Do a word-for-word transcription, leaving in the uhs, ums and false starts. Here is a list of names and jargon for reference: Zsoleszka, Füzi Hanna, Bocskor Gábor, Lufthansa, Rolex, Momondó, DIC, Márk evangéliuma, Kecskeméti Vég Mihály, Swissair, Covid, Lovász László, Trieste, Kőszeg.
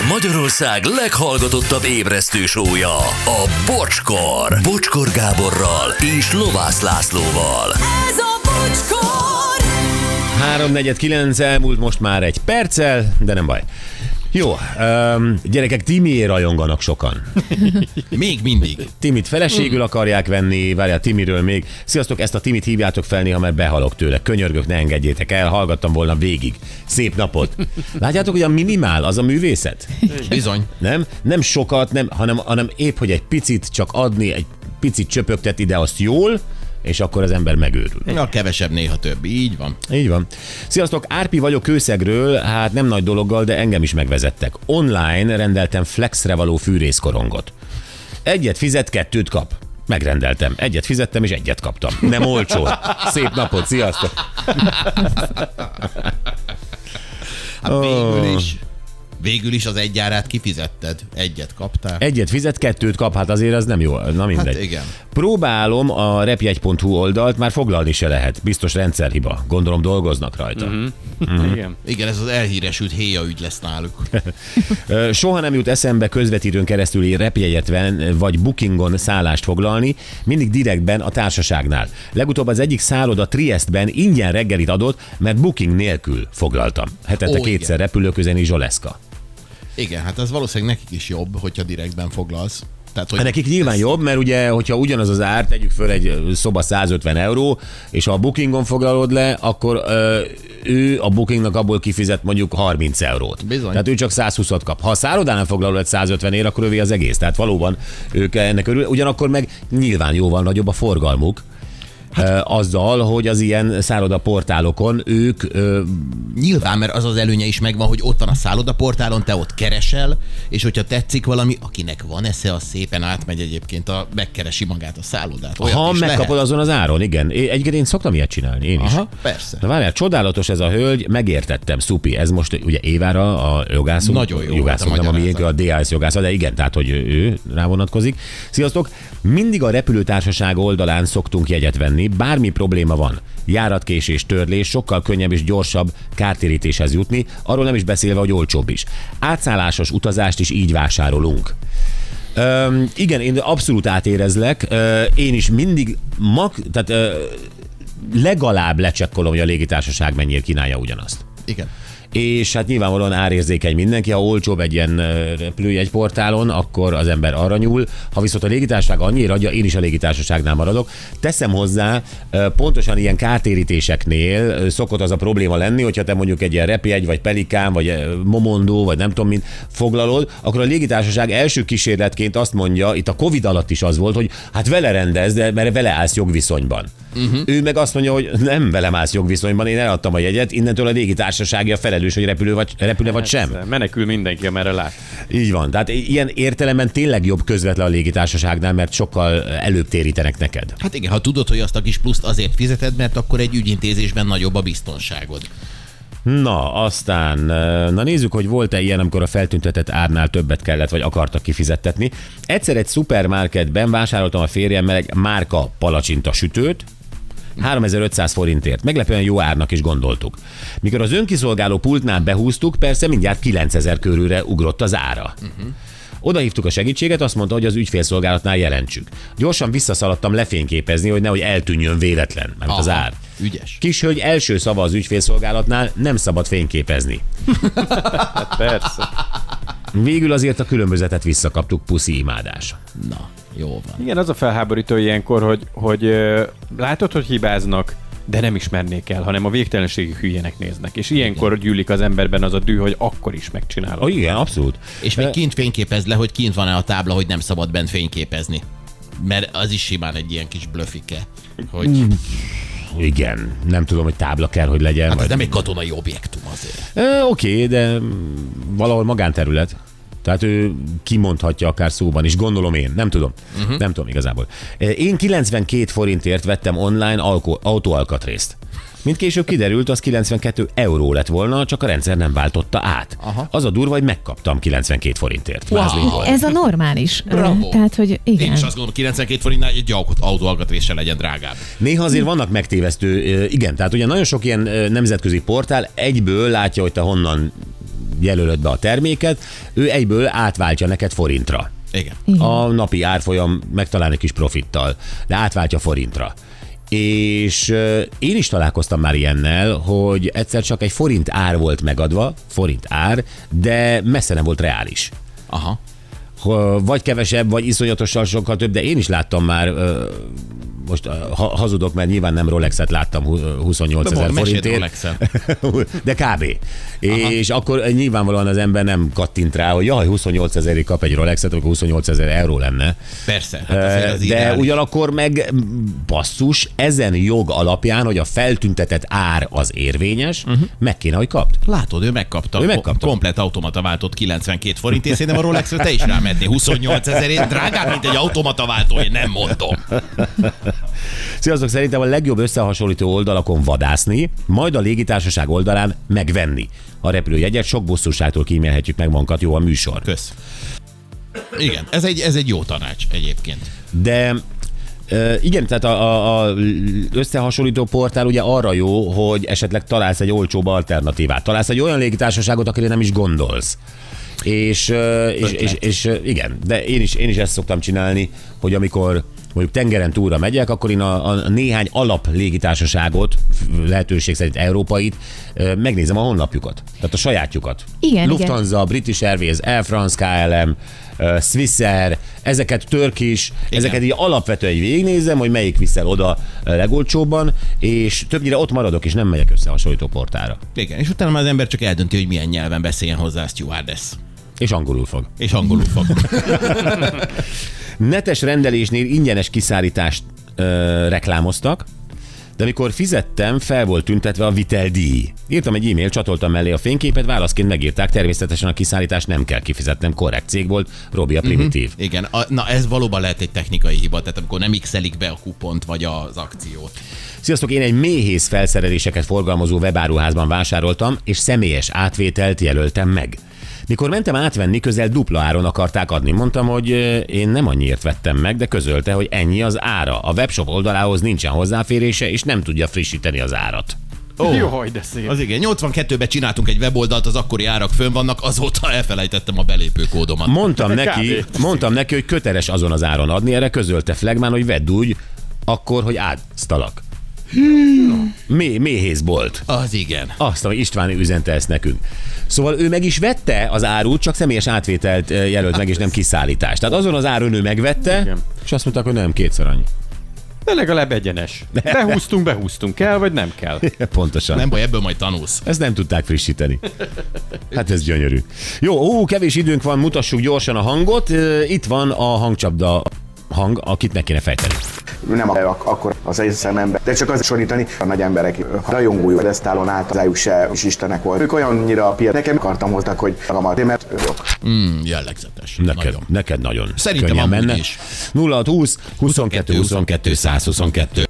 Ez Magyarország leghallgatottabb ébresztő show-ja, a Bocskor. Bocskor Gáborral és Lovász Lászlóval. Ez a Bocskor! három negyvenkilenc elmúlt most már egy perccel, de nem baj. Jó, um, gyerekek, Timié rajonganak sokan. Még mindig. Timit feleségül akarják venni, várjál Timiről még. Sziasztok, ezt a Timit hívjátok fel, néha már behalok tőle. Könyörgök, ne engedjétek el, hallgattam volna végig. Szép napot. Látjátok, hogy a minimál, az a művészet? Bizony. Nem? Nem sokat, nem, hanem, hanem épp, hogy egy picit csak adni, egy picit csöpögtet ide azt jól, és akkor az ember megőrül. Na, kevesebb, néha több. Így van. Így van. Sziasztok, Árpi vagyok Kőszegről, hát nem nagy dologgal, de engem is megvezettek. Online rendeltem flexre való fűrészkorongot. Egyet fizet, kettőt kap. Megrendeltem. Egyet fizettem, és egyet kaptam. Nem olcsó. Szép napot, sziasztok! Hát végül is. Végül is az egy árát kifizetted, egyet kaptál. Egyet fizet, kettőt kap, hát azért az nem jó, na mindegy. Hát igen. Próbálom a repjegy pont hu oldalt, már foglalni se lehet. Biztos rendszerhiba. Gondolom dolgoznak rajta. Mm-hmm. Mm-hmm. Igen. Igen, ez az elhíresült héja ügy lesz náluk. Soha nem jut eszembe közvetítőn keresztüli repjegyet ven, vagy bookingon szállást foglalni, mindig direktben a társaságnál. Legutóbb az egyik szálloda Triestben ingyen reggelit adott, mert booking nélkül foglaltam. Hetente Ó, kétszer igen. repülőközeni Zsoleszka. Igen, hát az valószínűleg nekik is jobb, hogyha direktben foglalsz. Tehát, hogy nekik nyilván ezt... jobb, mert ugye, hogyha ugyanaz az ár, tegyük föl egy szoba száz ötven euró, és ha a bookingon foglalod le, akkor ö, ő a bookingnak abból kifizet mondjuk harminc eurót. Bizony. Tehát ő csak száz húszat kap. Ha a szállodánál foglalod száz ötven ér, akkor ővé az egész. Tehát valóban ők ennek örül. Ugyanakkor meg nyilván jóval nagyobb a forgalmuk, hát, azzal, hogy az ilyen szállodaportálokon ők... Ö... Nyilván, mert az az előnye is megvan, hogy ott van a szállodaportálon, te ott keresel, és hogyha tetszik valami, akinek van esze, az szépen átmegy egyébként, a, megkeresi magát a szállodát. Ha megkapod lehet. Azon az áron, igen. Egyébként én szoktam ilyet csinálni, én is. Aha, persze. Na várjál, csodálatos ez a hölgy, megértettem, szupi. Ez most ugye Évára a jogászunk. Nagyon jó. Jogászunk, nem a miénk, a dé i cé jogásza, de igen, tehát, hogy ő rávonatkozik. Sziasztok! Mindig a repülőtársaság oldalán szoktunk jegyet venni. Bármi probléma van. Járatkésés, törlés, sokkal könnyebb és gyorsabb kártérítéshez jutni, arról nem is beszélve, hogy olcsóbb is. Átszállásos utazást is így vásárolunk. Üm, igen, én abszolút átérezlek. Üm, én is mindig mag, tehát üm, legalább lecsekkolom, hogy a légitársaság mennyire kínálja ugyanazt. Igen. És hát nyilvánvalóan árérzékeny mindenki, ha olcsóbb egy ilyen repülőjegyportálon, akkor az ember arra nyúl, ha viszont a légitársaság annyira adja, én is a légitársaságnál maradok. Teszem hozzá, pontosan ilyen kártérítéseknél szokott az a probléma lenni, hogyha te mondjuk egy ilyen repjegy, vagy Pelikán, vagy Momondó, vagy nem tudom mint foglalod, akkor a légitársaság első kísérletként azt mondja, itt a Covid alatt is az volt, hogy hát vele rendezd, mert vele állsz jogviszonyban. Uh-huh. Ő meg azt mondja, hogy nem velem állsz jogviszonyban, én eladtam a jegyet, innentől a légitársasági a felelős, hogy repülő vagy, repülne vagy sem. Menekül mindenki, amerre lát. Így van. Tehát ilyen értelemben tényleg jobb közvetlen a légitársaságnál, mert sokkal előbb térítenek neked. Hát igen, ha tudod, hogy azt a kis pluszt azért fizeted, mert akkor egy ügyintézésben nagyobb a biztonságod. Na, aztán, na nézzük, hogy volt-e ilyen, amikor a feltüntetett árnál többet kellett, vagy akartak kifizettetni. Egyszer egy szupermarketben vásároltam a férjemmel egy márka palacsinta sütőt, háromezer-ötszáz forintért. Meglepően jó árnak is gondoltuk. Mikor az önkiszolgáló pultnál behúztuk, persze mindjárt kilencezer körülre ugrott az ára. Uh-huh. Oda hívtuk a segítséget, azt mondta, hogy az ügyfélszolgálatnál jelentsük. Gyorsan visszaszaladtam lefényképezni, hogy nehogy eltűnjön véletlen, mert aha, az ár. Ügyes. Kishölgy első szava az ügyfélszolgálatnál, nem szabad fényképezni. Persze. Végül azért a különbözetet visszakaptuk, puszi imádás. Na. Jó van. Igen, az a felháborító ilyenkor, hogy, hogy ö, látod, hogy hibáznak, de nem ismernék el, hanem a végtelenségig hülyének néznek. És ilyenkor igen. gyűlik az emberben az a düh, hogy akkor is megcsinálod. Oh, igen, abszolút. És még kint fényképezd le, hogy kint van-e a tábla, hogy nem szabad bent fényképezni. Mert az is simán egy ilyen kis blöfike, hogy... Mm. Igen, nem tudom, hogy tábla kell, hogy legyen. Hát vagy... ez nem egy katonai objektum azért. E, oké, de valahol magánterület. Tehát ő kimondhatja akár szóban is, gondolom én, nem tudom, uh-huh. nem tudom igazából. Én kilencvenkét forintért vettem online alko- autóalkatrészt. Mint később kiderült, az kilencvenkét euró lett volna, csak a rendszer nem váltotta át. Aha. Az a durva, hogy megkaptam kilencvenkét forintért. Wow. Ez a normális. Bravo. Tehát, hogy igen. Én is azt gondolom, kilencvenkét forintnál egy autóalkatrész se legyen drágább. Néha azért vannak megtévesztő, igen, tehát ugye nagyon sok ilyen nemzetközi portál egyből látja, hogy te honnan jelölöd be a terméket, ő egyből átváltja neked forintra. Igen. A napi árfolyam megtalálni kis profittal, de átváltja forintra. És én is találkoztam már ilyennel, hogy egyszer csak egy forint ár volt megadva, forint ár, de messze nem volt reális. Aha. Vagy kevesebb, vagy iszonyatosan sokkal több, de én is láttam már, most ha, hazudok, mert nyilván nem Rolexet láttam huszonnyolcezer forintért. De kb. Aha. És akkor nyilvánvalóan az ember nem kattint rá, hogy jaj, huszonnyolcezerig kap egy Rolexet, akkor huszonnyolcezer euró lenne. Persze. Hát az de ideális. Ugyanakkor meg basszus, ezen jog alapján, hogy a feltüntetett ár az érvényes, uh-huh. meg kéne, hogy kapt. Látod, ő megkapta. Ő megkapta. Komplett automata váltott kilencvenkét forintért, szerintem a Rolexre te is rámenni. huszonnyolcezerért drágább, mint egy automata váltó, én nem mondom. Sziasztok, szerintem a legjobb összehasonlító oldalakon vadászni, majd a légitársaság oldalán megvenni. A repülőjegyet sok bosszúságtól kímélhetjük meg magunkat, jó a műsor. Kösz. Igen, ez egy, ez egy jó tanács egyébként. De igen, tehát a, a, a összehasonlító portál ugye arra jó, hogy esetleg találsz egy olcsóbb alternatívát. Találsz egy olyan légitársaságot, akire nem is gondolsz. És, és, és, és igen, de én is, én is ezt szoktam csinálni, hogy amikor mondjuk tengeren túlra megyek, akkor én a, a néhány alap légitársaságot, lehetőség szerint európait, megnézem a honlapjukat, tehát a sajátjukat. Igen, Lufthansa, igen. British Airways, Air France, ká el em, Swissair, ezeket Turkish, igen. ezeket így alapvetően végignézem, hogy melyik viszel oda legolcsóbban, és többnyire ott maradok, és nem megyek összehasonlító portára. Igen, és utána már az ember csak eldönti, hogy milyen nyelven beszéljen hozzá a stewardess. És angolul fog. És angolul fog. Netes rendelésnél ingyenes kiszállítást ö, reklámoztak, de amikor fizettem, fel volt tüntetve a viteldíj. Írtam egy e-mailt, csatoltam mellé a fényképet, válaszként megírták, természetesen a kiszállítást nem kell kifizetnem, korrekt cég volt, Robi a primitív. Uh-huh. Igen, a, na ez valóban lehet egy technikai hiba, tehát amikor nem x-elik be a kupont vagy az akciót. Sziasztok, én egy méhész felszereléseket forgalmazó webáruházban vásároltam, és személyes átvételt jelöltem meg. Mikor mentem átvenni, közel dupla áron akarták adni. Mondtam, hogy én nem annyiért vettem meg, de közölte, hogy ennyi az ára. A webshop oldalához nincsen hozzáférése, és nem tudja frissíteni az árat. Oh, Jóhaj, de szép. Az igen, nyolcvankettőben csináltunk egy weboldalt, az akkori árak fönn vannak, azóta elfelejtettem a belépőkódomat. Mondtam neki, mondtam neki, hogy köteles azon az áron adni, erre közölte flegmán, hogy vedd úgy, akkor, hogy átsztalak. Hmm. Mé- méhészbolt. Az igen. Azt, hogy István üzente ezt nekünk. Szóval ő meg is vette az árut, csak személyes átvételt jelölt hát meg, és nem kiszállítást. Tehát azon az áron ő megvette, igen. és azt mondták, hogy nem, kétszer annyi. De legalább egyenes. Behúztunk, behúztunk. Kell, vagy nem kell? Pontosan. Nem baj, ebből majd tanulsz. Ezt nem tudták frissíteni. Hát ez gyönyörű. Jó, ó, kevés időnk van, mutassuk gyorsan a hangot. Itt van a hangcsapda hang, akit meg kéne fejteni. Nem ak- akkor az egyszerűen ember, de csak az sorítani a nagy emberek. A rajongói pedesztálon állt, az se is istenek volt. Ők olyannyira a piac. Nekem kartam hoztak, hogy a mert ők. Mm, jellegzetes. Neked nagyon. Neked nagyon. Szerintem amúgy is. nulla hat húsz huszonkettő huszonkettő százhuszonkettő